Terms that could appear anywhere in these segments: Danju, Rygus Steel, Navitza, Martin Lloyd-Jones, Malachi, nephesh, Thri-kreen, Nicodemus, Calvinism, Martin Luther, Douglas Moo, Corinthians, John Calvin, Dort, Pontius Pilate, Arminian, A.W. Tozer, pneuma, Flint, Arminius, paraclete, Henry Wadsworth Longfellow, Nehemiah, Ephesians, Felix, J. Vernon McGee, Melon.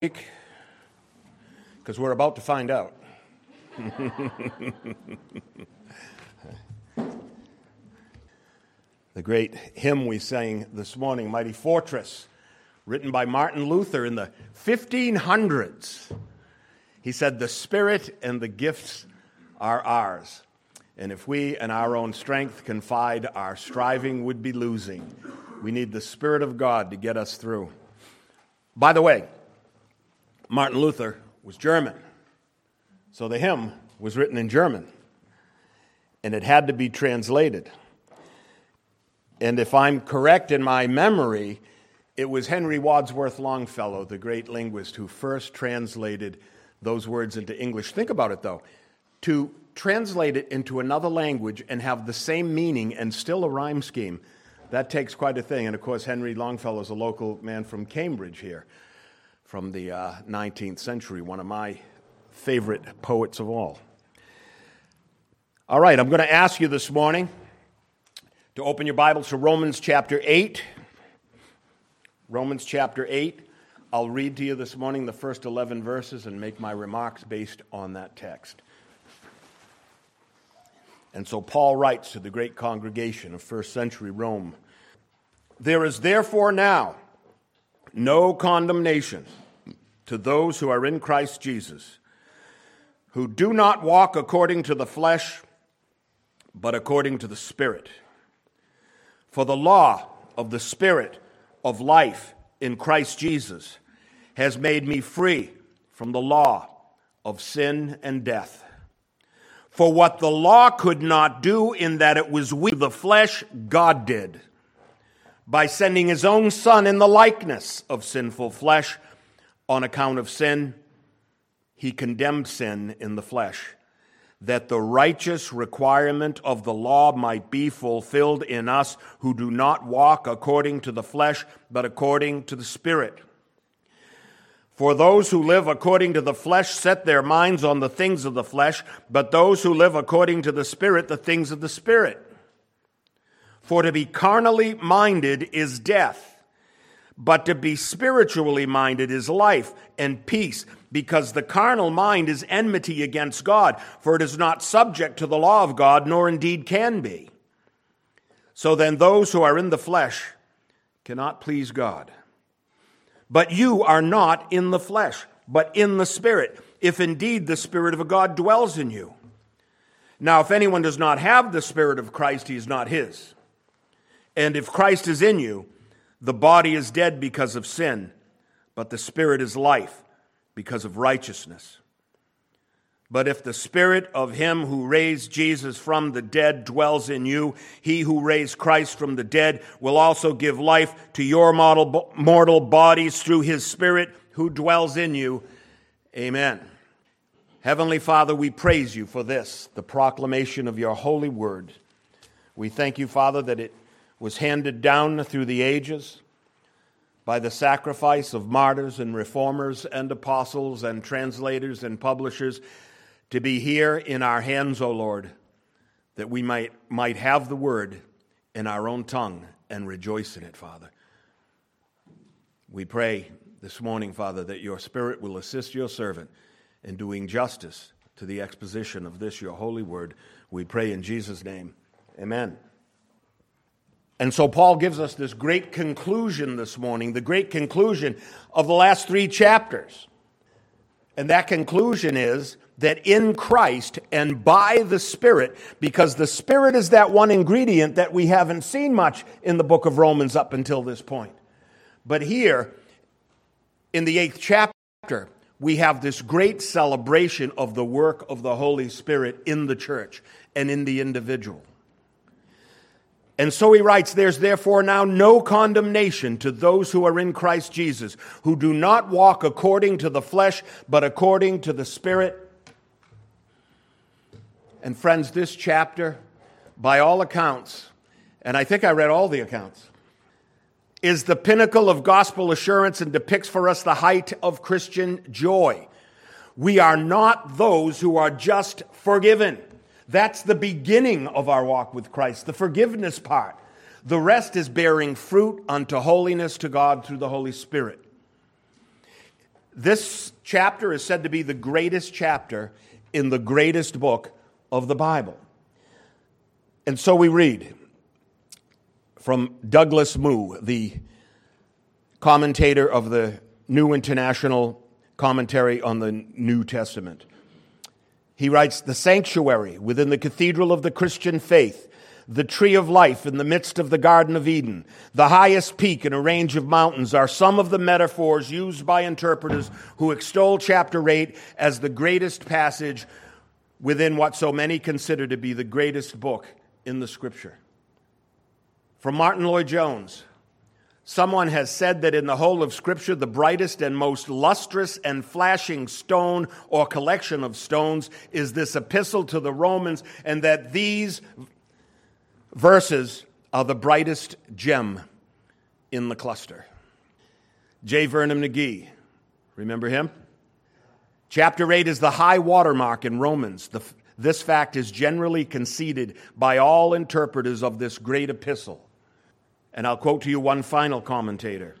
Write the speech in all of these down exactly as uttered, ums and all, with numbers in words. Because we're about to find out. The great hymn we sang this morning, Mighty Fortress, written by Martin Luther in the fifteen hundreds. He said, the spirit and the gifts are ours, and if we in our own strength confide, our striving would be losing. We need the Spirit of God to get us through. By the way, Martin Luther was German, so the hymn was written in German, and it had to be translated. And if I'm correct in my memory, it was Henry Wadsworth Longfellow, the great linguist, who first translated those words into English. Think about it, though. To translate it into another language and have the same meaning and still a rhyme scheme, that takes quite a thing. And, of course, Henry Longfellow is a local man from Cambridge here, from the uh, nineteenth century, one of my favorite poets of all. All right, I'm going to ask you this morning to open your Bibles to Romans chapter eight. Romans chapter eight. I'll read to you this morning the first eleven verses and make my remarks based on that text. And so Paul writes to the great congregation of first century Rome, there is therefore now no condemnation to those who are in Christ Jesus, who do not walk according to the flesh, but according to the Spirit. For the law of the Spirit of life in Christ Jesus has made me free from the law of sin and death. For what the law could not do in that it was weak to the flesh, God did, by sending his own Son in the likeness of sinful flesh. On account of sin, he condemned sin in the flesh, that the righteous requirement of the law might be fulfilled in us who do not walk according to the flesh, but according to the Spirit. For those who live according to the flesh set their minds on the things of the flesh, but those who live according to the Spirit, the things of the Spirit. For to be carnally minded is death, but to be spiritually minded is life and peace, because the carnal mind is enmity against God, for it is not subject to the law of God, nor indeed can be. So then those who are in the flesh cannot please God. But you are not in the flesh, but in the Spirit, if indeed the Spirit of God dwells in you. Now, if anyone does not have the Spirit of Christ, he is not his. And if Christ is in you, the body is dead because of sin, but the Spirit is life because of righteousness. But if the Spirit of him who raised Jesus from the dead dwells in you, he who raised Christ from the dead will also give life to your mortal bodies through his Spirit who dwells in you. Amen. Heavenly Father, we praise you for this, the proclamation of your holy word. We thank you, Father, that it was handed down through the ages by the sacrifice of martyrs and reformers and apostles and translators and publishers to be here in our hands, O Lord, that we might, might have the word in our own tongue and rejoice in it, Father. We pray this morning, Father, that your Spirit will assist your servant in doing justice to the exposition of this, your holy word. We pray in Jesus' name. Amen. And so Paul gives us this great conclusion this morning, the great conclusion of the last three chapters. And that conclusion is that in Christ and by the Spirit, because the Spirit is that one ingredient that we haven't seen much in the book of Romans up until this point. But here, in the eighth chapter, we have this great celebration of the work of the Holy Spirit in the church and in the individual. And so he writes, there's therefore now no condemnation to those who are in Christ Jesus, who do not walk according to the flesh, but according to the Spirit. And friends, this chapter, by all accounts, and I think I read all the accounts, is the pinnacle of gospel assurance and depicts for us the height of Christian joy. We are not those who are just forgiven. That's the beginning of our walk with Christ, the forgiveness part. The rest is bearing fruit unto holiness to God through the Holy Spirit. This chapter is said to be the greatest chapter in the greatest book of the Bible. And so we read from Douglas Moo, the commentator of the New International Commentary on the New Testament. He writes, "The sanctuary within the cathedral of the Christian faith, the tree of life in the midst of the Garden of Eden, the highest peak in a range of mountains are some of the metaphors used by interpreters who extol chapter eight as the greatest passage within what so many consider to be the greatest book in the Scripture." From Martin Lloyd-Jones, someone has said that in the whole of Scripture, the brightest and most lustrous and flashing stone or collection of stones is this epistle to the Romans, and that these verses are the brightest gem in the cluster. J. Vernon McGee, remember him? Chapter eight is the high watermark in Romans. The, this fact is generally conceded by all interpreters of this great epistle. And I'll quote to you one final commentator.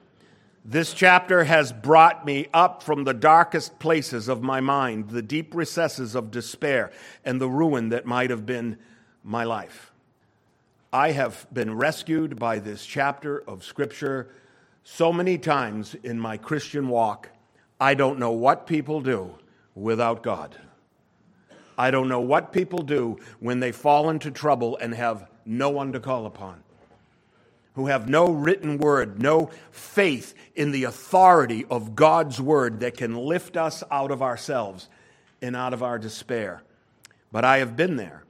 "This chapter has brought me up from the darkest places of my mind, the deep recesses of despair, and the ruin that might have been my life. I have been rescued by this chapter of Scripture so many times in my Christian walk. I don't know what people do without God. I don't know what people do when they fall into trouble and have no one to call upon, who have no written word, no faith in the authority of God's word that can lift us out of ourselves and out of our despair. But I have been there.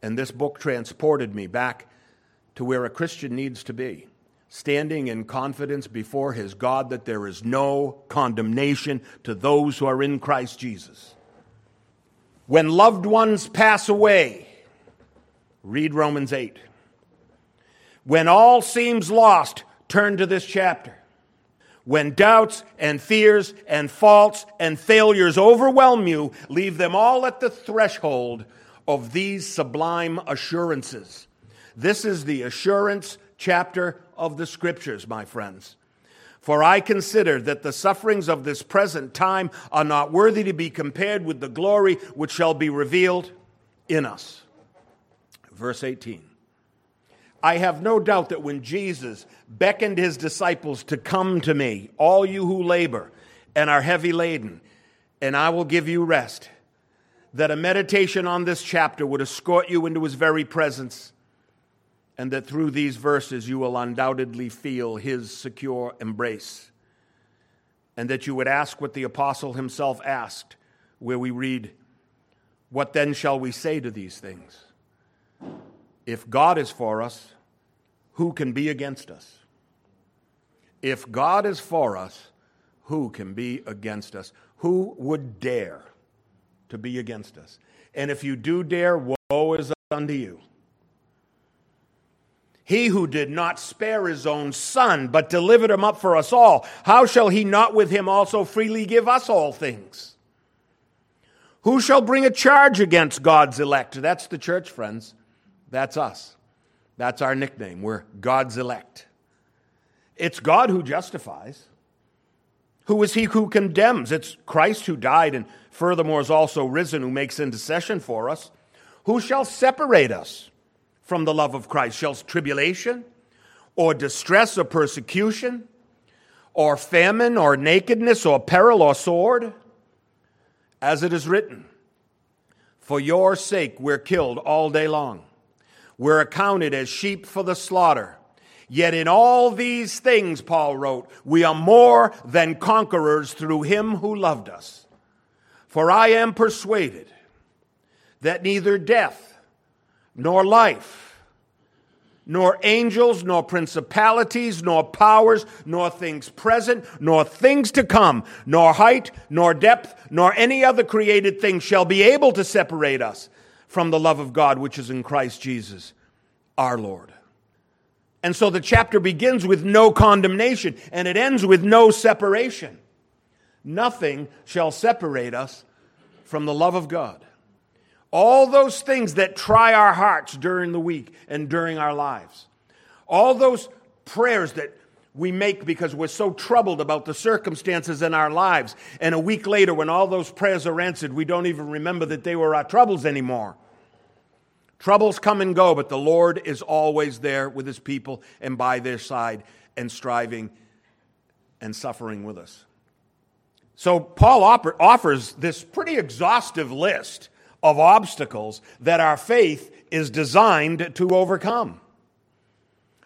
And this book transported me back to where a Christian needs to be, standing in confidence before his God that there is no condemnation to those who are in Christ Jesus. When loved ones pass away," read Romans eight. "When all seems lost, turn to this chapter. When doubts and fears and faults and failures overwhelm you, leave them all at the threshold of these sublime assurances." This is the assurance chapter of the Scriptures, my friends. "For I consider that the sufferings of this present time are not worthy to be compared with the glory which shall be revealed in us." Verse eighteen. "I have no doubt that when Jesus beckoned his disciples to come to me, all you who labor and are heavy laden, and I will give you rest, that a meditation on this chapter would escort you into his very presence, and that through these verses you will undoubtedly feel his secure embrace, and that you would ask what the apostle himself asked, where we read, 'What then shall we say to these things? If God is for us, who can be against us? If God is for us, who can be against us?'" Who would dare to be against us? And if you do dare, woe is unto you. "He who did not spare his own son, but delivered him up for us all, how shall he not with him also freely give us all things? Who shall bring a charge against God's elect?" That's the church, friends. That's us. That's our nickname. We're God's elect. It's God who justifies. Who is he who condemns? It's Christ who died and furthermore is also risen, who makes intercession for us. "Who shall separate us from the love of Christ? Shall tribulation or distress or persecution or famine or nakedness or peril or sword? As it is written, 'For your sake we're killed all day long. We're accounted as sheep for the slaughter.' Yet in all these things," Paul wrote, "we are more than conquerors through him who loved us. For I am persuaded that neither death, nor life, nor angels, nor principalities, nor powers, nor things present, nor things to come, nor height, nor depth, nor any other created thing shall be able to separate us from the love of God which is in Christ Jesus our Lord." And so the chapter begins with no condemnation, and it ends with no separation. Nothing shall separate us from the love of God. All those things that try our hearts during the week and during our lives, all those prayers that we make because we're so troubled about the circumstances in our lives. And a week later, when all those prayers are answered, we don't even remember that they were our troubles anymore. Troubles come and go, but the Lord is always there with his people and by their side and striving and suffering with us. So Paul offers this pretty exhaustive list of obstacles that our faith is designed to overcome.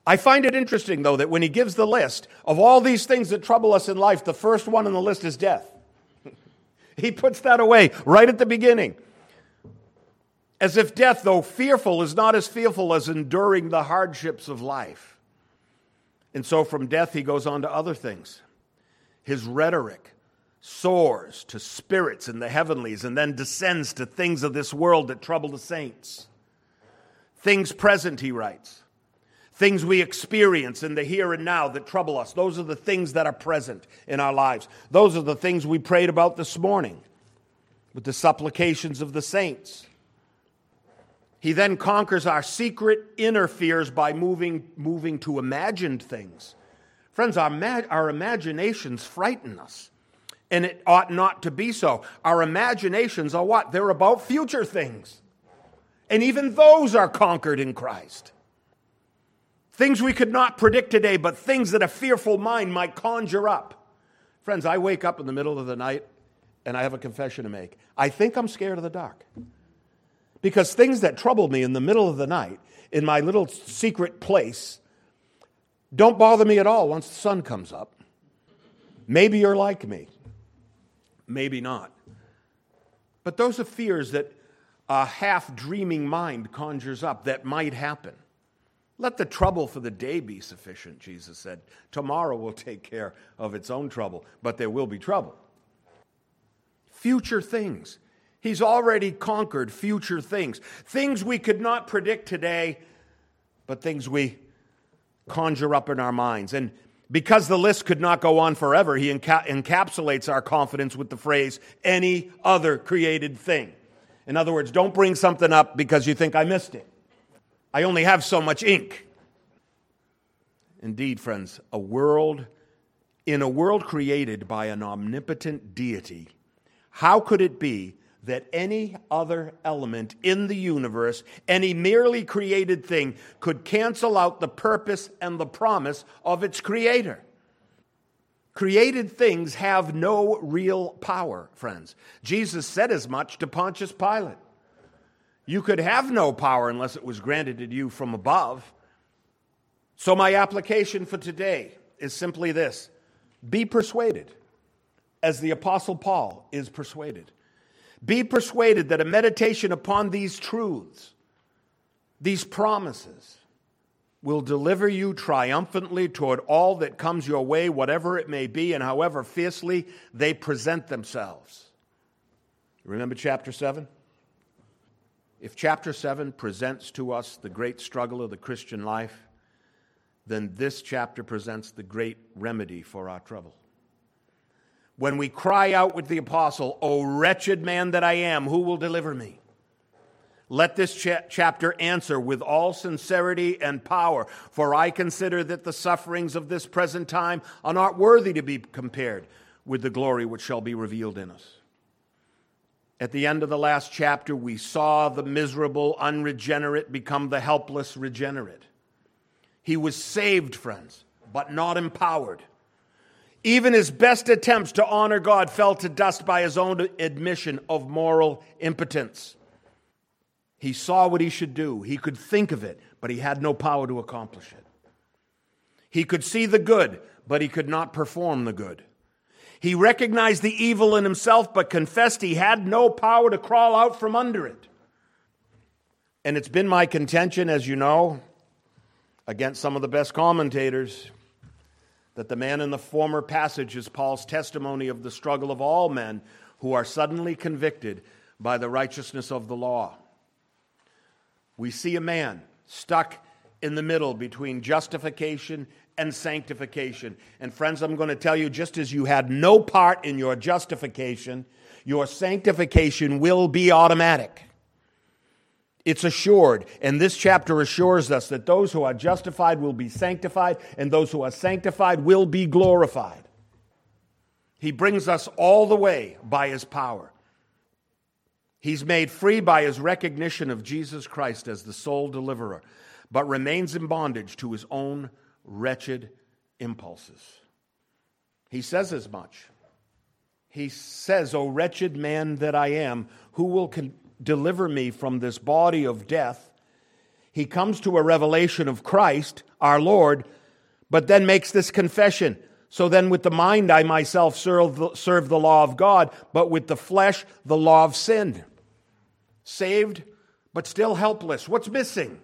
I find it interesting, though, that when he gives the list of all these things that trouble us in life, the first one on the list is death. He puts that away right at the beginning. As if death, though fearful, is not as fearful as enduring the hardships of life. And so from death, he goes on to other things. His rhetoric soars to spirits in the heavenlies and then descends to things of this world that trouble the saints. Things present, he writes. Things we experience in the here and now that trouble us. Those are the things that are present in our lives. Those are the things we prayed about this morning with the supplications of the saints. He then conquers our secret inner fears by moving, moving to imagined things. Friends, our, ma- our imaginations frighten us, and it ought not to be so. Our imaginations are what? They're about future things. And even those are conquered in Christ. Things we could not predict today, but things that a fearful mind might conjure up. Friends, I wake up in the middle of the night, and I have a confession to make. I think I'm scared of the dark. Because things that trouble me in the middle of the night, in my little secret place, don't bother me at all once the sun comes up. Maybe you're like me. Maybe not. But those are fears that a half-dreaming mind conjures up that might happen. Let the trouble for the day be sufficient, Jesus said. Tomorrow will take care of its own trouble, but there will be trouble. Future things. He's already conquered future things, things we could not predict today, but things we conjure up in our minds. And because the list could not go on forever, he enca- encapsulates our confidence with the phrase, any other created thing. In other words, don't bring something up because you think I missed it. I only have so much ink. Indeed, friends, a world, in a world created by an omnipotent deity, how could it be that any other element in the universe, any merely created thing, could cancel out the purpose and the promise of its creator? Created things have no real power, friends. Jesus said as much to Pontius Pilate. You could have no power unless it was granted to you from above. So my application for today is simply this. Be persuaded, as the Apostle Paul is persuaded. Be persuaded that a meditation upon these truths, these promises, will deliver you triumphantly toward all that comes your way, whatever it may be, and however fiercely they present themselves. Remember chapter seven? If chapter seven presents to us the great struggle of the Christian life, then this chapter presents the great remedy for our trouble. When we cry out with the apostle, O wretched man that I am, who will deliver me? Let this cha- chapter answer with all sincerity and power, for I consider that the sufferings of this present time are not worthy to be compared with the glory which shall be revealed in us. At the end of the last chapter, we saw the miserable, unregenerate become the helpless regenerate. He was saved, friends, but not empowered. Even his best attempts to honor God fell to dust by his own admission of moral impotence. He saw what he should do. He could think of it, but he had no power to accomplish it. He could see the good, but he could not perform the good. He recognized the evil in himself, but confessed he had no power to crawl out from under it. And it's been my contention, as you know, against some of the best commentators, that the man in the former passage is Paul's testimony of the struggle of all men who are suddenly convicted by the righteousness of the law. We see a man stuck in the middle between justification and sanctification. And friends, I'm going to tell you, just as you had no part in your justification, your sanctification will be automatic. It's assured, and this chapter assures us that those who are justified will be sanctified, and those who are sanctified will be glorified. He brings us all the way by his power. He's made free by his recognition of Jesus Christ as the sole deliverer, but remains in bondage to his own wretched impulses. He says as much. He says, "O wretched man that I am, who will con- deliver me from this body of death?" He comes to a revelation of Christ, our Lord, but then makes this confession. "So then with the mind I myself serve the, serve the law of God, but with the flesh the law of sin." Saved, but still helpless. What's missing?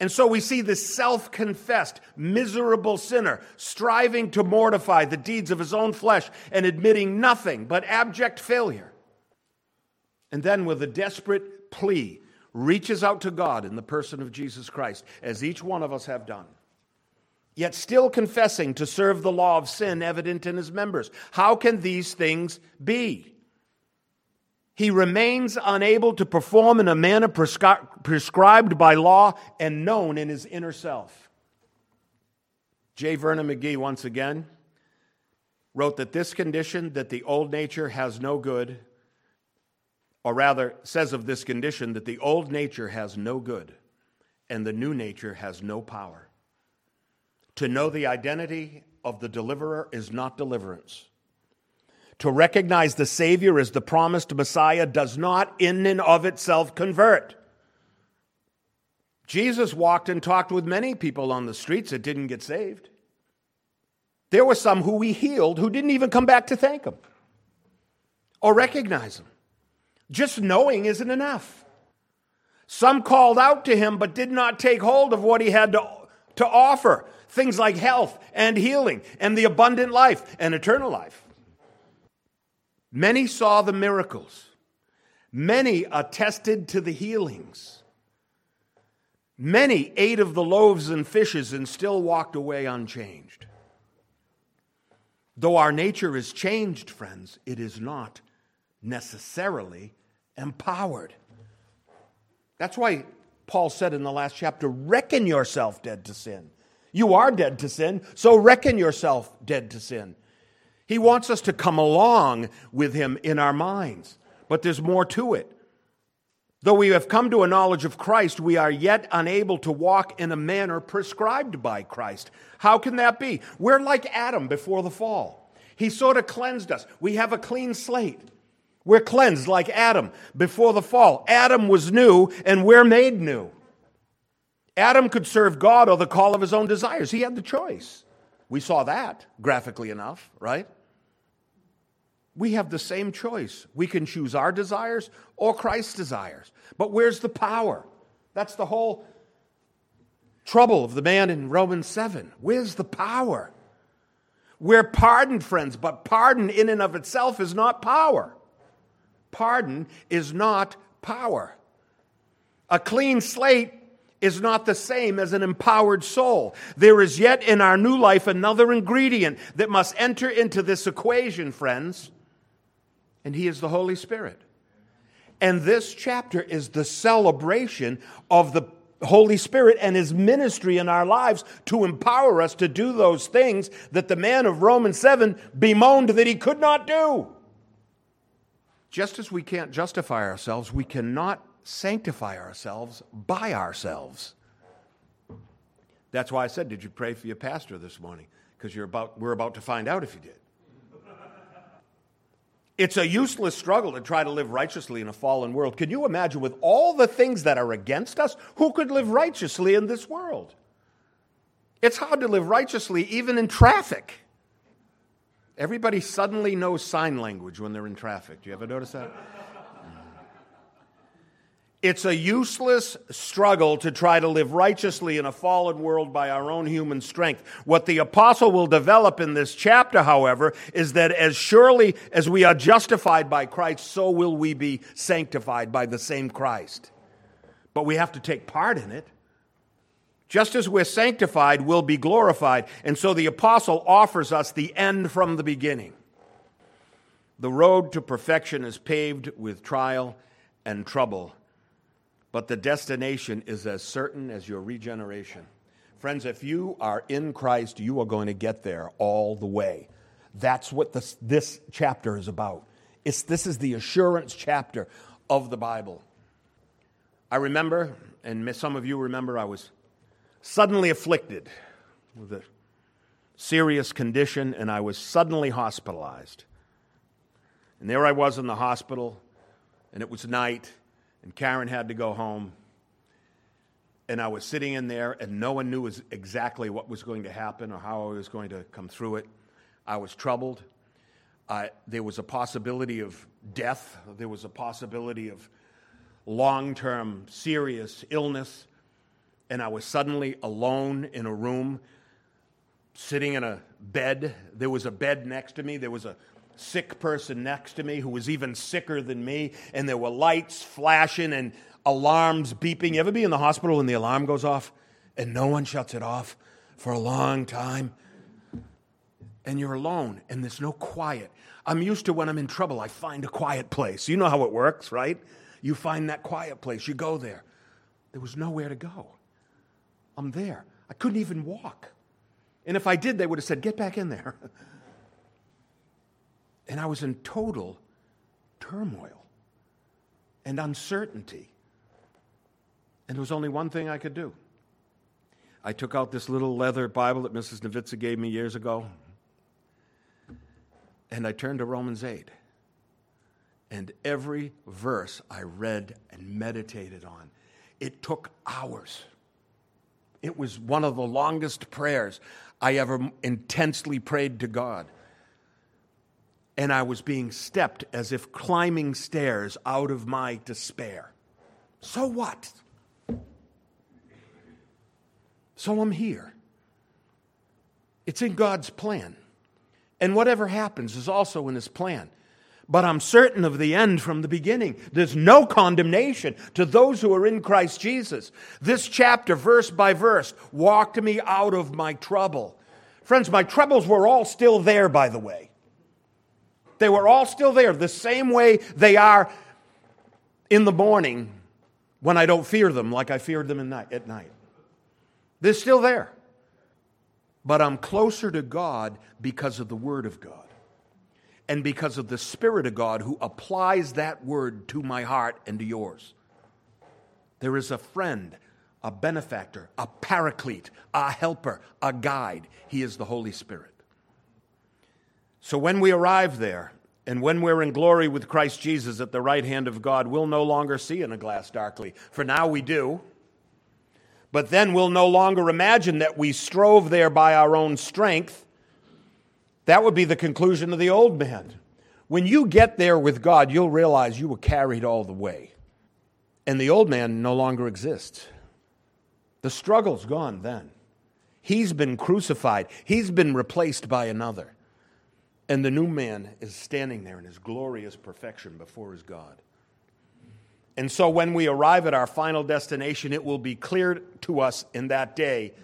And so we see this self-confessed, miserable sinner striving to mortify the deeds of his own flesh and admitting nothing but abject failure. And then with a desperate plea, reaches out to God in the person of Jesus Christ, as each one of us have done. Yet still confessing to serve the law of sin evident in his members. How can these things be? He remains unable to perform in a manner prescri- prescribed by law and known in his inner self. J. Vernon McGee, once again, wrote that this condition, that the old nature has no good, or rather says of this condition that the old nature has no good and the new nature has no power. To know the identity of the deliverer is not deliverance. To recognize the Savior as the promised Messiah does not in and of itself convert. Jesus walked and talked with many people on the streets that didn't get saved. There were some who he healed who didn't even come back to thank him or recognize him. Just knowing isn't enough. Some called out to him but did not take hold of what he had to, to offer. Things like health and healing and the abundant life and eternal life. Many saw the miracles. Many attested to the healings. Many ate of the loaves and fishes and still walked away unchanged. Though our nature is changed, friends, it is not necessarily empowered. That's why Paul said in the last chapter, "Reckon yourself dead to sin." You are dead to sin, so reckon yourself dead to sin. He wants us to come along with him in our minds, but there's more to it. Though we have come to a knowledge of Christ, we are yet unable to walk in a manner prescribed by Christ. How can that be? We're like Adam before the fall. He sort of cleansed us. We have a clean slate. We're cleansed like Adam before the fall. Adam was new, and we're made new. Adam could serve God or the call of his own desires. He had the choice. We saw that graphically enough, right? We have the same choice. We can choose our desires or Christ's desires. But where's the power? That's the whole trouble of the man in Romans seven. Where's the power? We're pardoned, friends, but pardon in and of itself is not power. Pardon is not power. A clean slate is not the same as an empowered soul. There is yet in our new life another ingredient that must enter into this equation, friends, and he is the Holy Spirit. And this chapter is the celebration of the Holy Spirit and his ministry in our lives to empower us to do those things that the man of Romans seven bemoaned that he could not do. Just as we can't justify ourselves, we cannot sanctify ourselves by ourselves. That's why I said, did you pray for your pastor this morning? Because you're about we're about to find out if you did. It's a useless struggle to try to live righteously in a fallen world. Can you imagine with all the things that are against us, who could live righteously in this world? It's hard to live righteously even in traffic. Everybody suddenly knows sign language when they're in traffic. Do you ever notice that? It's a useless struggle to try to live righteously in a fallen world by our own human strength. What the apostle will develop in this chapter, however, is that as surely as we are justified by Christ, so will we be sanctified by the same Christ. But we have to take part in it. Just as we're sanctified, we'll be glorified. And so the apostle offers us the end from the beginning. The road to perfection is paved with trial and trouble. but the destination is as certain as your regeneration. Friends, if you are in Christ, you are going to get there all the way. That's what this, this chapter is about. It's, this is the assurance chapter of the Bible. I remember, and some of you remember, I was suddenly afflicted with a serious condition, and I was suddenly hospitalized. And there I was in the hospital, and it was night, and Karen had to go home. And I was sitting in there, and no one knew exactly what was going to happen or how I was going to come through it. I was troubled. Uh, there was a possibility of death. There was a possibility of long-term serious illness. And I was suddenly alone in a room, sitting in a bed. There was a bed next to me. There was a sick person next to me who was even sicker than me, and there were lights flashing and alarms beeping. You ever be in the hospital and the alarm goes off and no one shuts it off for a long time? And you're alone, and there's no quiet. I'm used to when I'm in trouble, I find a quiet place. You know how it works, right? You find that quiet place. You go there. There was nowhere to go. I'm there. I couldn't even walk. And if I did, they would have said, get back in there. And I was in total turmoil and uncertainty. And there was only one thing I could do. I took out this little leather Bible that Missus Navitza gave me years ago, and I turned to Romans eight. And every verse I read and meditated on. It took hours. It was one of the longest prayers I ever intensely prayed to God. And I was being stepped as if climbing stairs out of my despair. So what? So I'm here. It's in God's plan. And whatever happens is also in His plan. But I'm certain of the end from the beginning. There's no condemnation to those who are in Christ Jesus. This chapter, verse by verse, walked me out of my trouble. Friends, my troubles were all still there, by the way. They were all still there, the same way they are in the morning when I don't fear them like I feared them at night. They're still there. But I'm closer to God because of the Word of God and because of the Spirit of God who applies that Word to my heart and to yours. There is a friend, a benefactor, a paraclete, a helper, a guide. He is the Holy Spirit. So when we arrive there, and when we're in glory with Christ Jesus at the right hand of God, we'll no longer see in a glass darkly. For now we do. But then we'll no longer imagine that we strove there by our own strength. That would be the conclusion of the old man. When you get there with God, you'll realize you were carried all the way. And the old man no longer exists. The struggle's gone then. He's been crucified. He's been replaced by another. And the new man is standing there in his glorious perfection before his God. And so when we arrive at our final destination, it will be clear to us in that day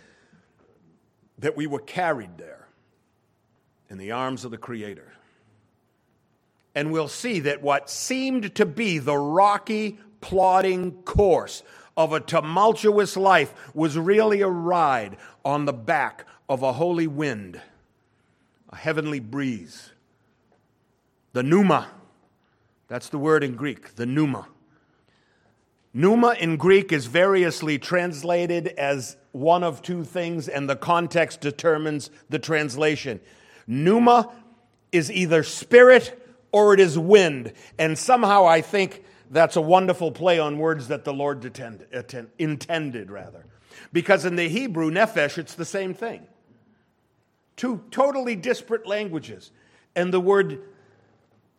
that we were carried there in the arms of the Creator. And we'll see that what seemed to be the rocky, plodding course of a tumultuous life was really a ride on the back of a holy wind, a heavenly breeze, the pneuma. That's the word in Greek, the pneuma. Pneuma in Greek is variously translated as one of two things, and the context determines the translation. Pneuma is either spirit or it is wind, and somehow I think that's a wonderful play on words that the Lord attend, attend, intended, rather, because in the Hebrew, nephesh, it's the same thing. Two totally disparate languages, and the word,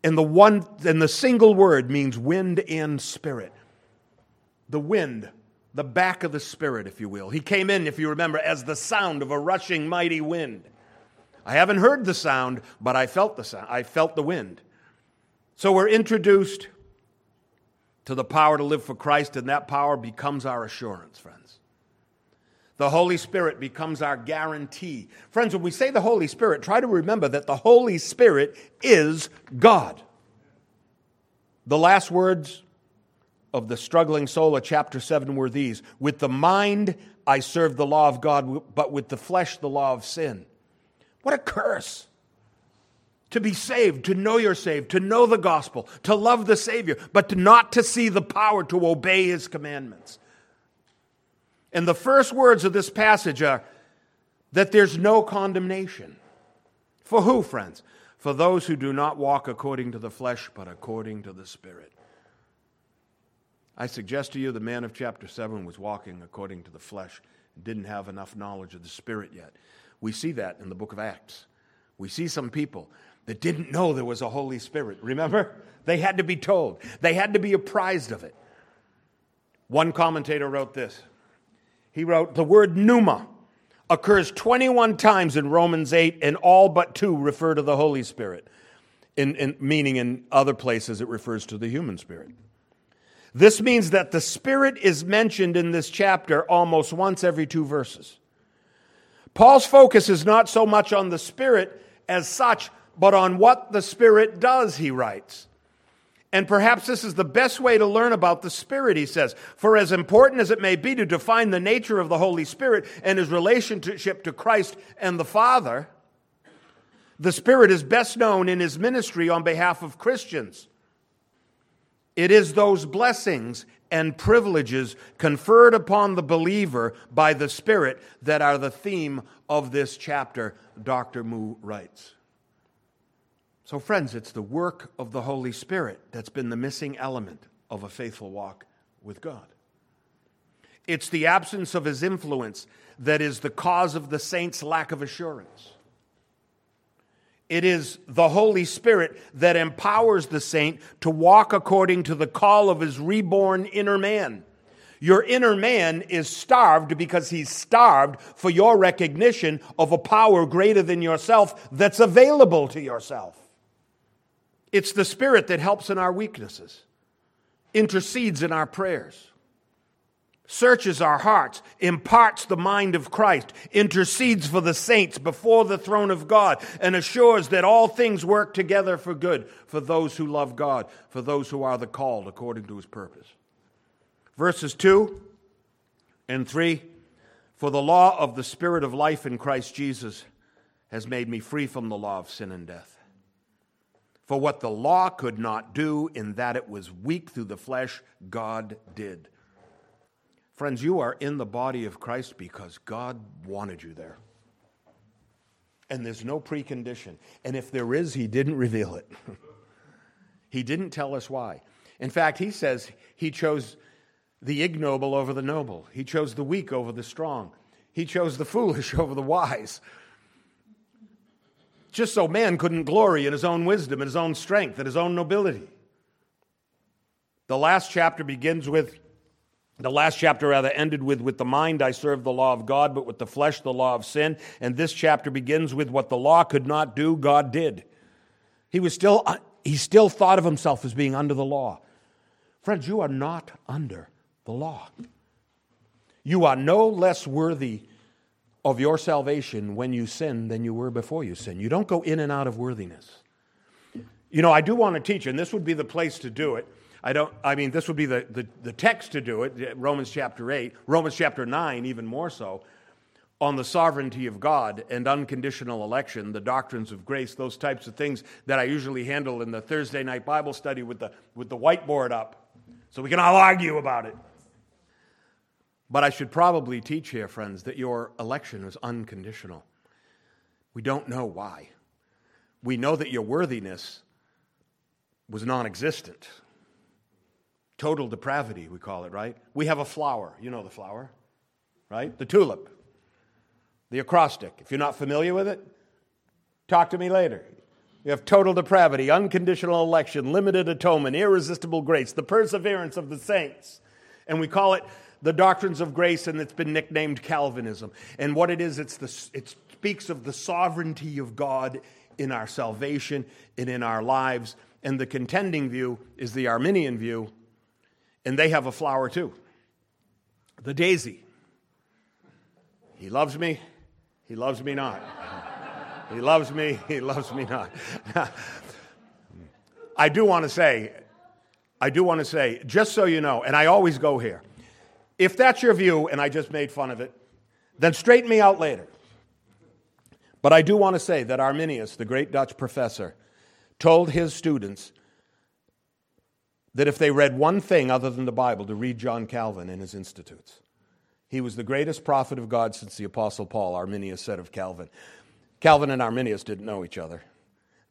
and the one, and the single word means wind and spirit. The wind, the back of the Spirit, if you will. He came in, if you remember, as the sound of a rushing mighty wind. I haven't heard the sound, but I felt the sound. I felt the wind. So we're introduced to the power to live for Christ, and that power becomes our assurance, friends. The Holy Spirit becomes our guarantee. Friends, when we say the Holy Spirit, try to remember that the Holy Spirit is God. The last words of the struggling soul of chapter seven were these. With the mind, I serve the law of God, but with the flesh, the law of sin. What a curse. To be saved, to know you're saved, to know the gospel, to love the Savior, but to not to see the power to obey His commandments. And the first words of this passage are that there's no condemnation. For who, friends? For those who do not walk according to the flesh, but according to the Spirit. I suggest to you the man of chapter seven was walking according to the flesh and didn't have enough knowledge of the Spirit yet. We see that in the book of Acts. We see some people that didn't know there was a Holy Spirit. Remember? They had to be told. They had to be apprised of it. One commentator wrote this. He wrote, the word pneuma occurs twenty-one times in Romans eight, and all but two refer to the Holy Spirit, in, in, meaning in other places it refers to the human spirit. This means that the Spirit is mentioned in this chapter almost once every two verses. Paul's focus is not so much on the Spirit as such, but on what the Spirit does, he writes. And perhaps this is the best way to learn about the Spirit, he says. For as important as it may be to define the nature of the Holy Spirit and His relationship to Christ and the Father, the Spirit is best known in His ministry on behalf of Christians. It is those blessings and privileges conferred upon the believer by the Spirit that are the theme of this chapter, Doctor Moo writes. So friends, it's the work of the Holy Spirit that's been the missing element of a faithful walk with God. It's the absence of His influence that is the cause of the saints' lack of assurance. It is the Holy Spirit that empowers the saint to walk according to the call of his reborn inner man. Your inner man is starved because he's starved for your recognition of a power greater than yourself that's available to yourself. It's the Spirit that helps in our weaknesses, intercedes in our prayers, searches our hearts, imparts the mind of Christ, intercedes for the saints before the throne of God, and assures that all things work together for good for those who love God, for those who are the called according to His purpose. Verses two and three, for the law of the Spirit of life in Christ Jesus has made me free from the law of sin and death. For what the law could not do in that it was weak through the flesh, God did. Friends, you are in the body of Christ because God wanted you there. And there's no precondition. And if there is, He didn't reveal it. He didn't tell us why. In fact, He says He chose the ignoble over the noble. He chose the weak over the strong. He chose the foolish over the wise. Just so man couldn't glory in his own wisdom, in his own strength, in his own nobility. The last chapter begins with The last chapter rather ended with, with the mind I serve the law of God, but with the flesh the law of sin. And this chapter begins with what the law could not do, God did. He was still, he still thought of himself as being under the law. Friends, you are not under the law. You are no less worthy of your salvation when you sin than you were before you sin. You don't go in and out of worthiness. You know, I do want to teach, and this would be the place to do it. I don't, I mean, this would be the, the, the text to do it, Romans chapter eight, Romans chapter nine, even more so, on the sovereignty of God and unconditional election, the doctrines of grace, those types of things that I usually handle in the Thursday night Bible study with the, with the whiteboard up, so we can all argue about it. But I should probably teach here, friends, that your election is unconditional. We don't know why. We know that your worthiness was non-existent. Total depravity, we call it, right? We have a flower. You know the flower, right? The tulip, the acrostic. If you're not familiar with it, talk to me later. You have total depravity, unconditional election, limited atonement, irresistible grace, the perseverance of the saints. And we call it the doctrines of grace, and it's been nicknamed Calvinism. And what it is, it's the, it speaks of the sovereignty of God in our salvation and in our lives. And the contending view is the Arminian view. And they have a flower too, the daisy. He loves me, he loves me not. He loves me, he loves me not. I do want to say, I do want to say, just so you know, and I always go here, if that's your view and I just made fun of it, then straighten me out later. But I do want to say that Arminius, the great Dutch professor, told his students that if they read one thing other than the Bible, to read John Calvin and his Institutes. He was the greatest prophet of God since the Apostle Paul, Arminius said of Calvin. Calvin and Arminius didn't know each other.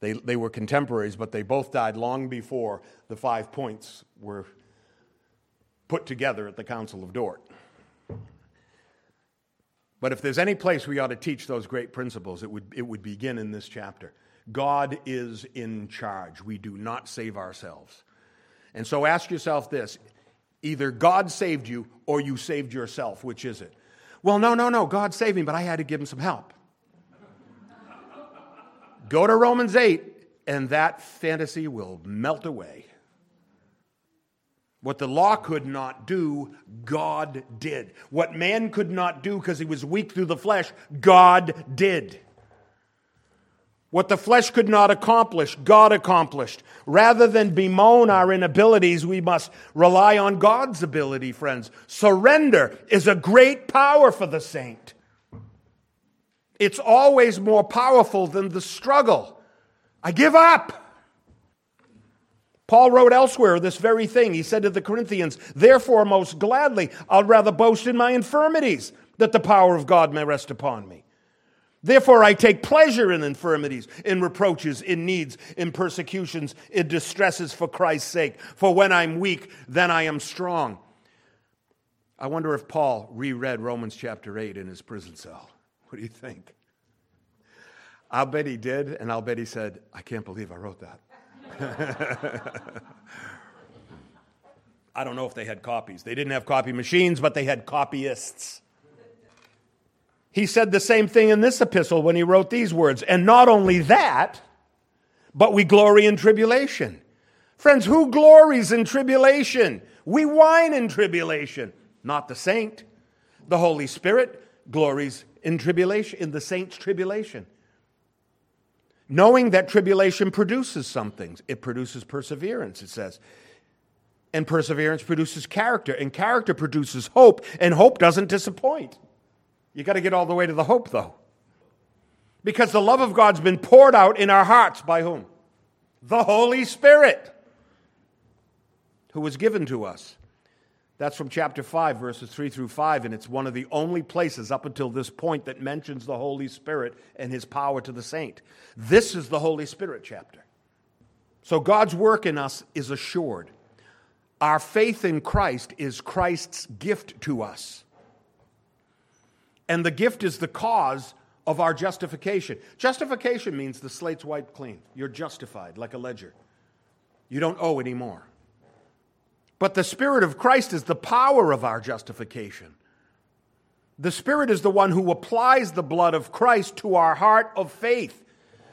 They, they were contemporaries, but they both died long before the five points were put together at the Council of Dort. But if there's any place we ought to teach those great principles, it would, it would begin in this chapter. God is in charge. We do not save ourselves. And so ask yourself this, either God saved you or you saved yourself, which is it? Well, no, no, no, God saved me, but I had to give him some help. Go to Romans eight, and that fantasy will melt away. What the law could not do, God did. What man could not do because he was weak through the flesh, God did. What the flesh could not accomplish, God accomplished. Rather than bemoan our inabilities, we must rely on God's ability, friends. Surrender is a great power for the saint. It's always more powerful than the struggle. I give up. Paul wrote elsewhere this very thing. He said to the Corinthians, therefore, most gladly, I'll rather boast in my infirmities, that the power of God may rest upon me. Therefore, I take pleasure in infirmities, in reproaches, in needs, in persecutions, in distresses for Christ's sake. For when I'm weak, then I am strong. I wonder if Paul reread Romans chapter eight in his prison cell. What do you think? I'll bet he did, and I'll bet he said, I can't believe I wrote that. I don't know if they had copies. They didn't have copy machines, but they had copyists. He said the same thing in this epistle when he wrote these words. And not only that, but we glory in tribulation. Friends, who glories in tribulation? We whine in tribulation. Not the saint. The Holy Spirit glories in tribulation, in the saint's tribulation. Knowing that tribulation produces some things. It produces perseverance, it says. And perseverance produces character. And character produces hope. And hope doesn't disappoint. You got to get all the way to the hope, though. Because the love of God's been poured out in our hearts by whom? The Holy Spirit, who was given to us. That's from chapter five, verses three through five, and it's one of the only places up until this point that mentions the Holy Spirit and his power to the saint. This is the Holy Spirit chapter. So God's work in us is assured. Our faith in Christ is Christ's gift to us. And the gift is the cause of our justification. Justification means the slate's wiped clean. You're justified like a ledger. You don't owe anymore. But the Spirit of Christ is the power of our justification. The Spirit is the one who applies the blood of Christ to our heart of faith.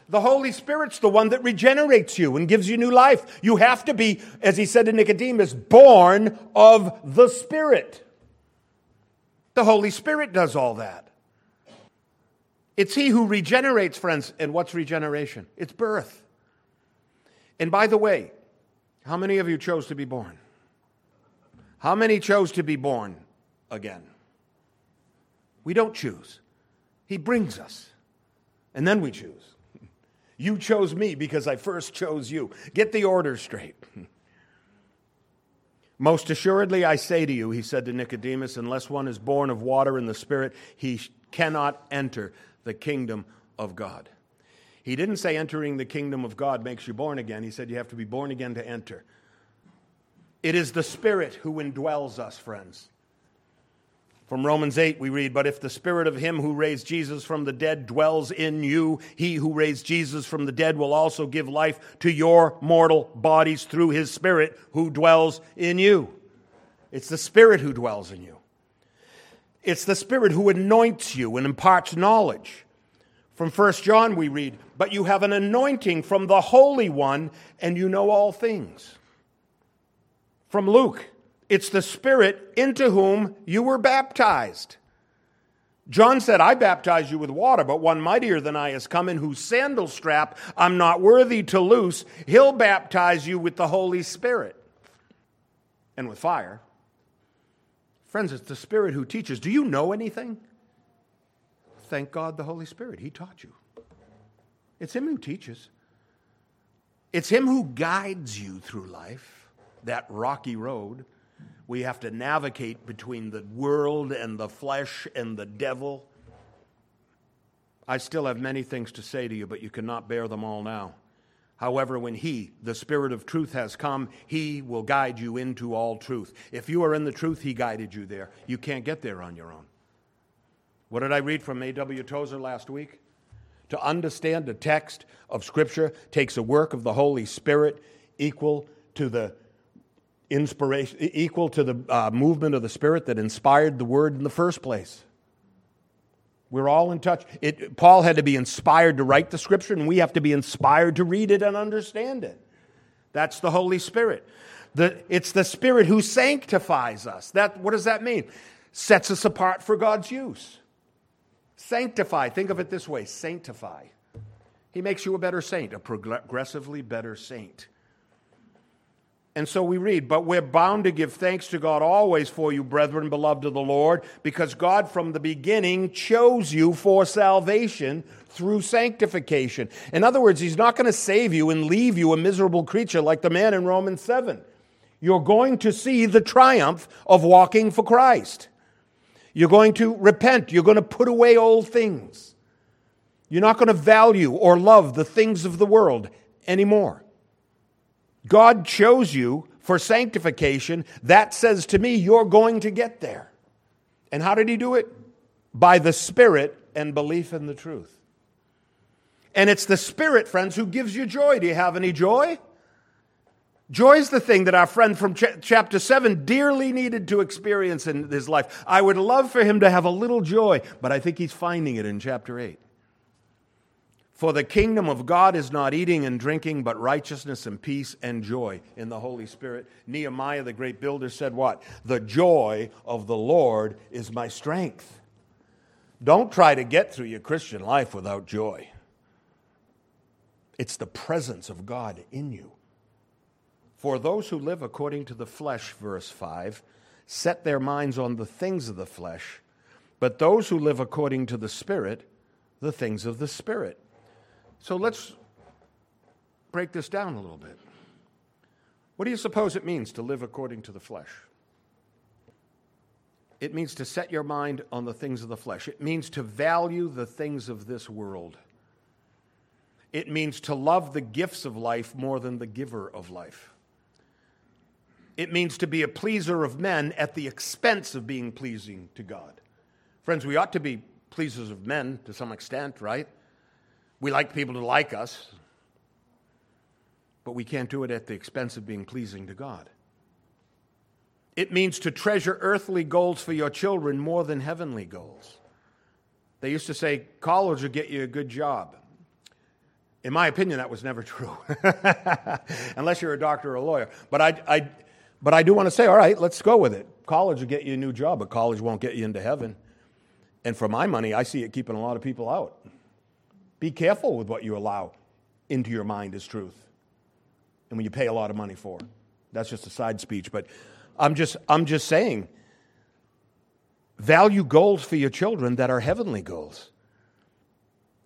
The Holy Spirit's the one that regenerates you and gives you new life. You have to be, as he said to Nicodemus, born of the Spirit. The Holy Spirit does all that. It's he who regenerates, friends. And what's regeneration? It's birth. And by the way, how many of you chose to be born? How many chose to be born again? We don't choose. He brings us. And then we choose. You chose me because I first chose you. Get the order straight. Most assuredly, I say to you, he said to Nicodemus, unless one is born of water and the Spirit, he cannot enter the kingdom of God. He didn't say entering the kingdom of God makes you born again. He said you have to be born again to enter. It is the Spirit who indwells us, friends. From Romans eight we read, but if the Spirit of him who raised Jesus from the dead dwells in you, he who raised Jesus from the dead will also give life to your mortal bodies through his Spirit who dwells in you. It's the Spirit who dwells in you. It's the Spirit who anoints you and imparts knowledge. From First John we read, but you have an anointing from the Holy One and you know all things. From Luke, it's the Spirit into whom you were baptized. John said, I baptize you with water, but one mightier than I is coming, whose sandal strap I'm not worthy to loose. He'll baptize you with the Holy Spirit. and with fire. Friends, it's the Spirit who teaches. Do you know anything? Thank God the Holy Spirit. He taught you. It's Him who teaches. It's Him who guides you through life, that rocky road we have to navigate between the world and the flesh and the devil. I still have many things to say to you, but you cannot bear them all now. However, when He, the Spirit of truth, has come, He will guide you into all truth. If you are in the truth, He guided you there. You can't get there on your own. What did I read from A W Tozer last week? To understand a text of Scripture takes a work of the Holy Spirit equal to the inspiration, equal to the uh, movement of the Spirit that inspired the Word in the first place. We're all in touch. It, Paul had to be inspired to write the Scripture, and we have to be inspired to read it and understand it. That's the Holy Spirit. The, it's the Spirit who sanctifies us. That, what does that mean? Sets us apart for God's use. Sanctify. Think of it this way. Sanctify. He makes you a better saint, a progressively better saint. And so we read, but we're bound to give thanks to God always for you, brethren, beloved of the Lord, because God from the beginning chose you for salvation through sanctification. In other words, He's not going to save you and leave you a miserable creature like the man in Romans seven. You're going to see the triumph of walking for Christ. You're going to repent. You're going to put away old things. You're not going to value or love the things of the world anymore. God chose you for sanctification. That says to me, you're going to get there. And how did He do it? By the Spirit and belief in the truth. And it's the Spirit, friends, who gives you joy. Do you have any joy? Joy is the thing that our friend from ch- chapter seven dearly needed to experience in his life. I would love for him to have a little joy, but I think he's finding it in chapter eight. For the kingdom of God is not eating and drinking, but righteousness and peace and joy in the Holy Spirit. Nehemiah, the great builder, said what? The joy of the Lord is my strength. Don't try to get through your Christian life without joy. It's the presence of God in you. For those who live according to the flesh, verse five, set their minds on the things of the flesh, but those who live according to the Spirit, the things of the Spirit. So let's break this down a little bit. What do you suppose it means to live according to the flesh? It means to set your mind on the things of the flesh. It means to value the things of this world. It means to love the gifts of life more than the giver of life. It means to be a pleaser of men at the expense of being pleasing to God. Friends, we ought to be pleasers of men to some extent, right? We like people to like us, but we can't do it at the expense of being pleasing to God. It means to treasure earthly goals for your children more than heavenly goals. They used to say, college will get you a good job. In my opinion, that was never true, unless you're a doctor or a lawyer. But I, I, but I do want to say, all right, let's go with it. College will get you a new job, but college won't get you into heaven. And for my money, I see it keeping a lot of people out. Be careful with what you allow into your mind as truth, and when you pay a lot of money for it. That's just a side speech, but I'm just I'm just saying, value goals for your children that are heavenly goals.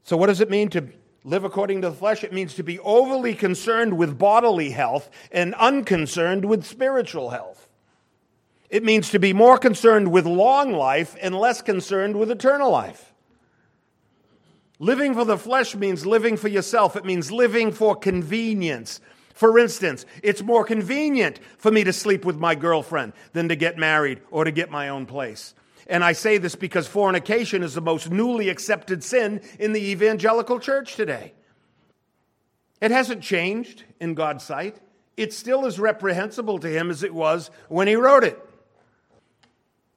So what does it mean to live according to the flesh? It means to be overly concerned with bodily health and unconcerned with spiritual health. It means to be more concerned with long life and less concerned with eternal life. Living for the flesh means living for yourself. It means living for convenience. For instance, it's more convenient for me to sleep with my girlfriend than to get married or to get my own place. And I say this because fornication is the most newly accepted sin in the evangelical church today. It hasn't changed in God's sight. It's still as reprehensible to Him as it was when He wrote it.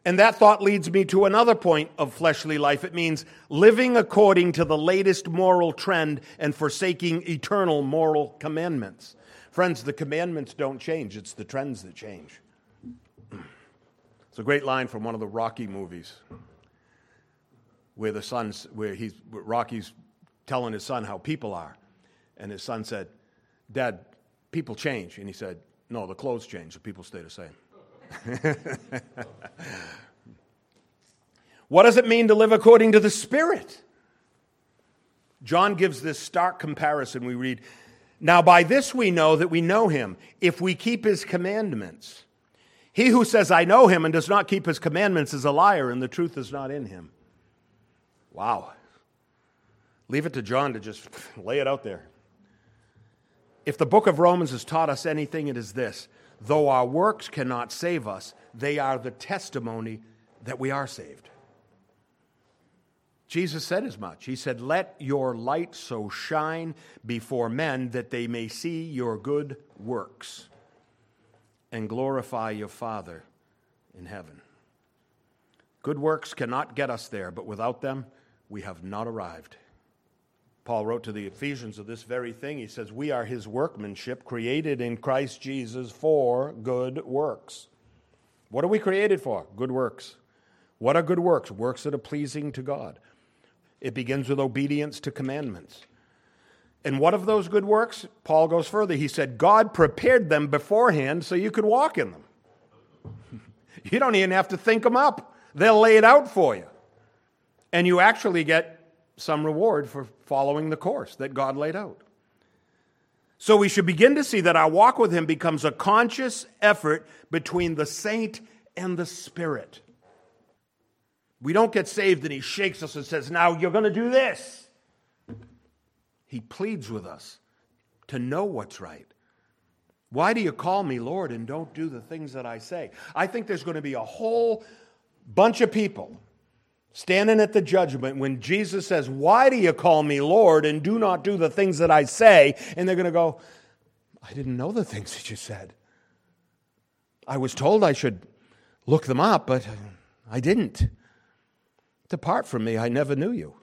And that thought leads me to another point of fleshly life. It means living according to the latest moral trend and forsaking eternal moral commandments. Friends, the commandments don't change. It's the trends that change. It's a great line from one of the Rocky movies where the son's, where he's, where Rocky's telling his son how people are. And his son said, Dad, people change. And he said, no, the clothes change. The people stay the same. What does it mean to live according to the Spirit? John gives this stark comparison. We read, "Now by this we know that we know him, if we keep his commandments. He who says, 'I know him,' and does not keep his commandments is a liar, and the truth is not in him." Wow. Leave it to John to just lay it out there. If the book of Romans has taught us anything, it is this: though our works cannot save us, they are the testimony that we are saved. Jesus said as much. He said, "Let your light so shine before men that they may see your good works and glorify your Father in heaven." Good works cannot get us there, but without them, we have not arrived. Paul wrote to the Ephesians of this very thing. He says, "We are his workmanship, created in Christ Jesus for good works." What are we created for? Good works. What are good works? Works that are pleasing to God. It begins with obedience to commandments. And what of those good works? Paul goes further. He said, God prepared them beforehand so you could walk in them. You don't even have to think them up. They'll lay it out for you. And you actually get some reward for following the course that God laid out. So we should begin to see that our walk with him becomes a conscious effort between the saint and the Spirit. We don't get saved and he shakes us and says, "Now you're going to do this." He pleads with us to know what's right. "Why do you call me Lord and don't do the things that I say?" I think there's going to be a whole bunch of people standing at the judgment when Jesus says, "Why do you call me Lord and do not do the things that I say?" And they're going to go, "I didn't know the things that you said. I was told I should look them up, but I didn't. Depart from me, I never knew you.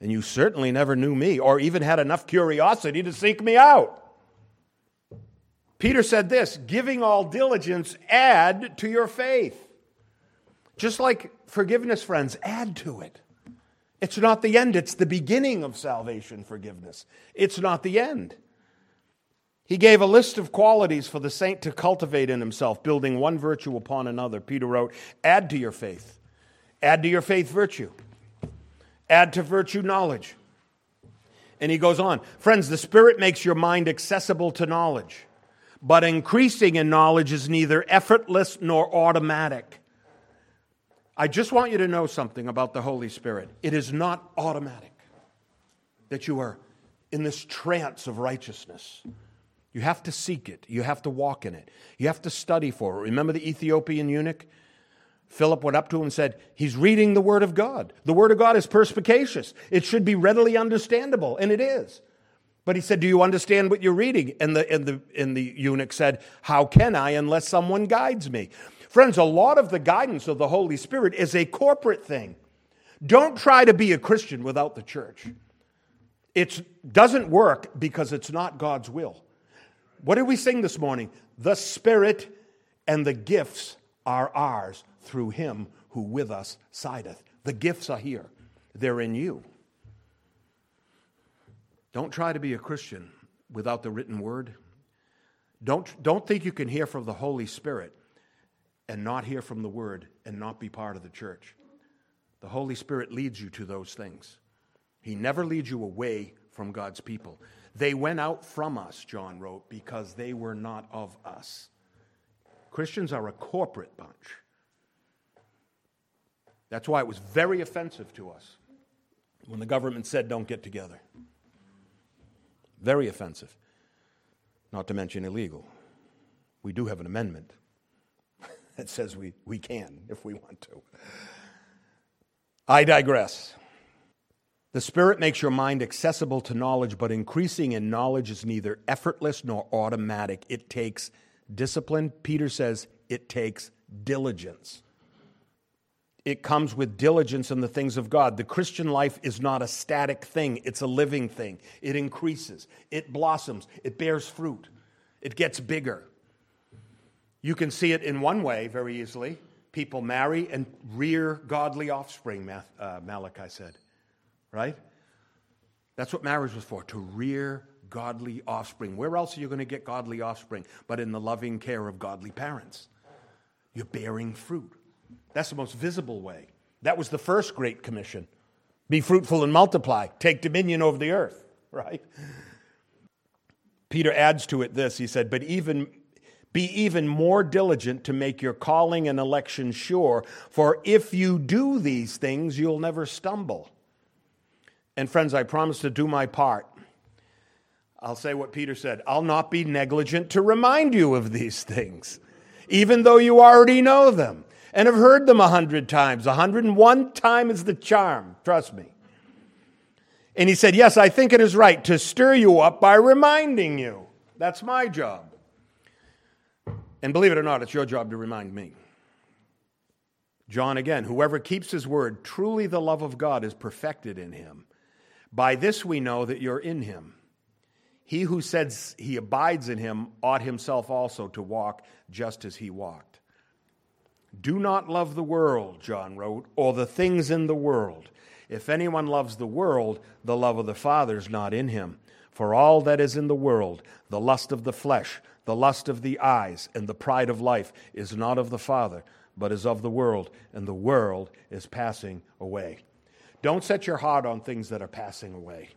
And you certainly never knew me, or even had enough curiosity to seek me out." Peter said this, "Giving all diligence, add to your faith." Just like forgiveness, friends, add to it. It's not the end, it's the beginning of salvation, forgiveness. It's not the end. He gave a list of qualities for the saint to cultivate in himself, building one virtue upon another. Peter wrote, "Add to your faith. Add to your faith virtue. Add to virtue knowledge." And he goes on. Friends, the Spirit makes your mind accessible to knowledge, but increasing in knowledge is neither effortless nor automatic. I just want you to know something about the Holy Spirit. It is not automatic that you are in this trance of righteousness. You have to seek it. You have to walk in it. You have to study for it. Remember the Ethiopian eunuch? Philip went up to him and said, "He's reading the Word of God. The Word of God is perspicacious. It should be readily understandable," and it is. But he said, "Do you understand what you're reading?" And the, and the, and the eunuch said, "How can I unless someone guides me?" Friends, a lot of the guidance of the Holy Spirit is a corporate thing. Don't try to be a Christian without the church. It doesn't work because it's not God's will. What did we sing this morning? The Spirit and the gifts are ours through him who with us sideth. The gifts are here. They're in you. Don't try to be a Christian without the written word. Don't, don't think you can hear from the Holy Spirit and not hear from the word and not be part of the church. The Holy Spirit leads you to those things. He never leads you away from God's people. "They went out from us," John wrote, "because they were not of us." Christians are a corporate bunch. That's why it was very offensive to us when the government said, "Don't get together." Very offensive, not to mention illegal. We do have an amendment that says we, we can if we want to. I digress. The Spirit makes your mind accessible to knowledge, but increasing in knowledge is neither effortless nor automatic. It takes discipline. Peter says it takes diligence. It comes with diligence in the things of God. The Christian life is not a static thing. It's a living thing. It increases. It blossoms. It bears fruit. It gets bigger. You can see it in one way very easily. People marry and rear godly offspring, uh, Malachi said. Right? That's what marriage was for, to rear godly offspring. Where else are you going to get godly offspring but in the loving care of godly parents? You're bearing fruit. That's the most visible way. That was the first Great Commission. Be fruitful and multiply. Take dominion over the earth, right? Peter adds to it this. He said, but even... Be even more diligent to make your calling and election sure, for if you do these things, you'll never stumble. And friends, I promise to do my part. I'll say what Peter said. I'll not be negligent to remind you of these things, even though you already know them and have heard them a hundred times. A hundred and one time is the charm, trust me. And he said, yes, I think it is right to stir you up by reminding you. That's my job. And believe it or not, it's your job to remind me. John again, whoever keeps his word, truly the love of God is perfected in him. By this we know that you're in him. He who says he abides in him ought himself also to walk just as he walked. Do not love the world, John wrote, or the things in the world. If anyone loves the world, the love of the Father is not in him. For all that is in the world, the lust of the flesh, the lust of the eyes, and the pride of life is not of the Father, but is of the world, and the world is passing away. Don't set your heart on things that are passing away,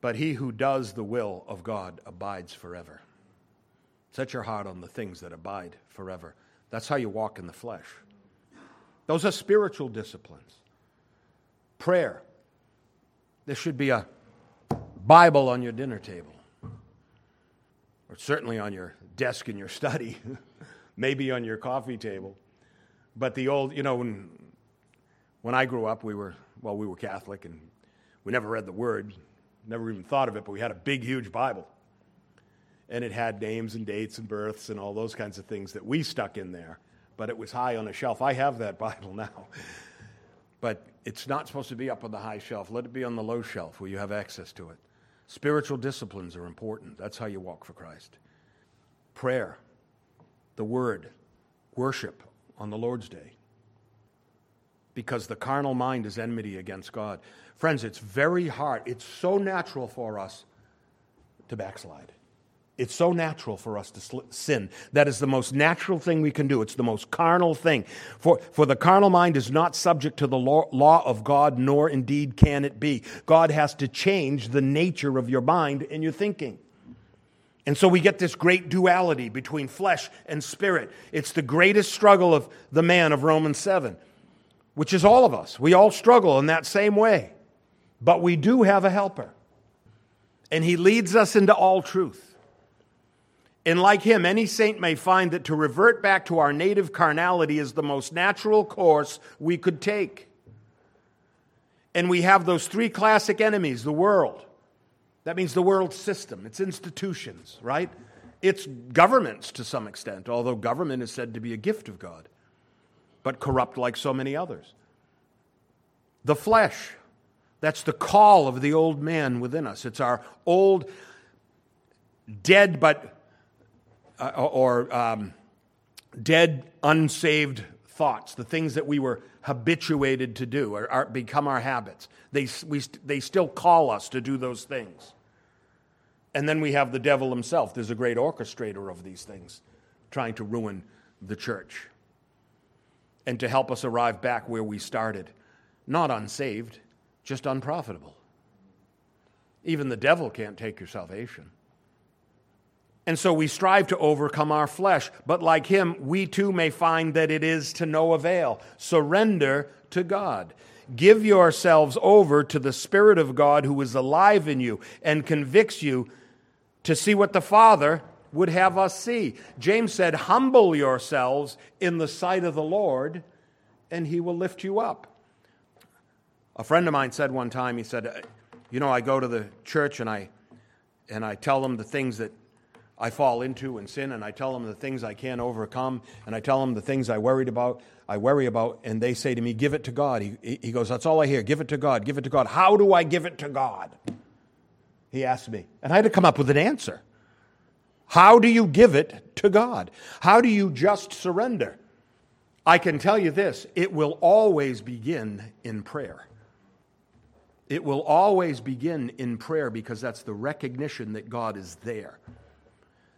but he who does the will of God abides forever. Set your heart on the things that abide forever. That's how you walk in the flesh. Those are spiritual disciplines. Prayer. There should be a Bible on your dinner table, or certainly on your desk in your study, maybe on your coffee table. But the old, you know, when when I grew up, we were, well, we were Catholic, and we never read the Word, never even thought of it, but we had a big, huge Bible. And it had names and dates and births and all those kinds of things that we stuck in there, but it was high on a shelf. I have that Bible now. But it's not supposed to be up on the high shelf. Let it be on the low shelf where you have access to it. Spiritual disciplines are important. That's how you walk for Christ. Prayer, the Word, worship on the Lord's Day. Because the carnal mind is enmity against God. Friends, it's very hard. It's so natural for us to backslide. It's so natural for us to sl- sin. That is the most natural thing we can do. It's the most carnal thing. For, for the carnal mind is not subject to the law, law of God, nor indeed can it be. God has to change the nature of your mind and your thinking. And so we get this great duality between flesh and spirit. It's the greatest struggle of the man of Romans seven, which is all of us. We all struggle in that same way. But we do have a helper. And he leads us into all truth. And like him, any saint may find that to revert back to our native carnality is the most natural course we could take. And we have those three classic enemies, the world. That means the world system, its institutions, right? Its governments to some extent, although government is said to be a gift of God, but corrupt like so many others. The flesh, that's the call of the old man within us. It's our old, dead but... Uh, or um, dead, unsaved thoughts, the things that we were habituated to do or, or become our habits. They, we, they still call us to do those things. And then we have the devil himself. There's a great orchestrator of these things trying to ruin the church and to help us arrive back where we started. Not unsaved, just unprofitable. Even the devil can't take your salvation. And so we strive to overcome our flesh, but like him, we too may find that it is to no avail. Surrender to God. Give yourselves over to the Spirit of God who is alive in you and convicts you to see what the Father would have us see. James said, humble yourselves in the sight of the Lord, and he will lift you up. A friend of mine said one time, he said, you know, I go to the church and I and I tell them the things that I fall into and sin, and I tell them the things I can't overcome, and I tell them the things I worried about, I worry about, and they say to me, give it to God. He, he goes, that's all I hear, give it to God, give it to God. How do I give it to God? He asked me, and I had to come up with an answer. How do you give it to God? How do you just surrender? I can tell you this, it will always begin in prayer. It will always begin in prayer because that's the recognition that God is there.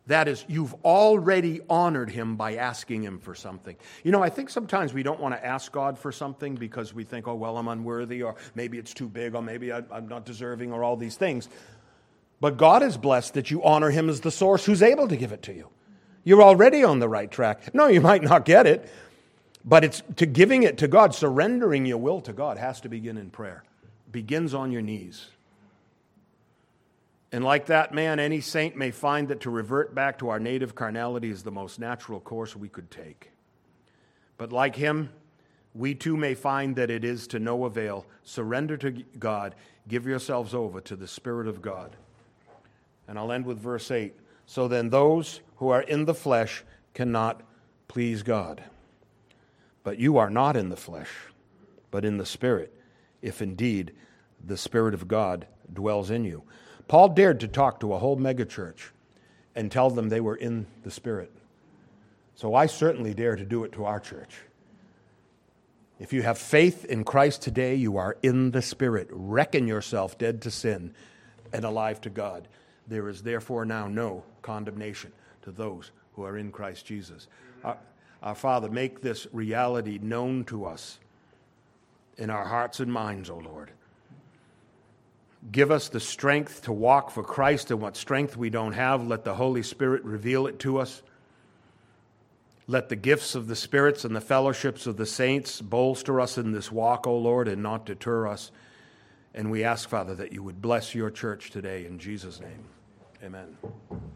That is, you've already honored him by asking him for something. You know, I think sometimes we don't want to ask God for something because we think, oh, well, I'm unworthy, or maybe it's too big, or maybe I'm not deserving, or all these things. But God is blessed that you honor him as the source who's able to give it to you. You're already on the right track. No, you might not get it, but it's to giving it to God, surrendering your will to God has to begin in prayer. It begins on your knees. And like that man, any saint may find that to revert back to our native carnality is the most natural course we could take. But like him, we too may find that it is to no avail. Surrender to God. Give yourselves over to the Spirit of God. And I'll end with verse eight. So then those who are in the flesh cannot please God. But you are not in the flesh, but in the Spirit, if indeed the Spirit of God dwells in you. Paul dared to talk to a whole megachurch and tell them they were in the Spirit. So I certainly dare to do it to our church. If you have faith in Christ today, you are in the Spirit. Reckon yourself dead to sin and alive to God. There is therefore now no condemnation to those who are in Christ Jesus. Our, our Father, make this reality known to us in our hearts and minds, O Lord. Give us the strength to walk for Christ, and what strength we don't have, let the Holy Spirit reveal it to us. Let the gifts of the spirits and the fellowships of the saints bolster us in this walk, O Lord, and not deter us. And we ask, Father, that you would bless your church today in Jesus' name. Amen.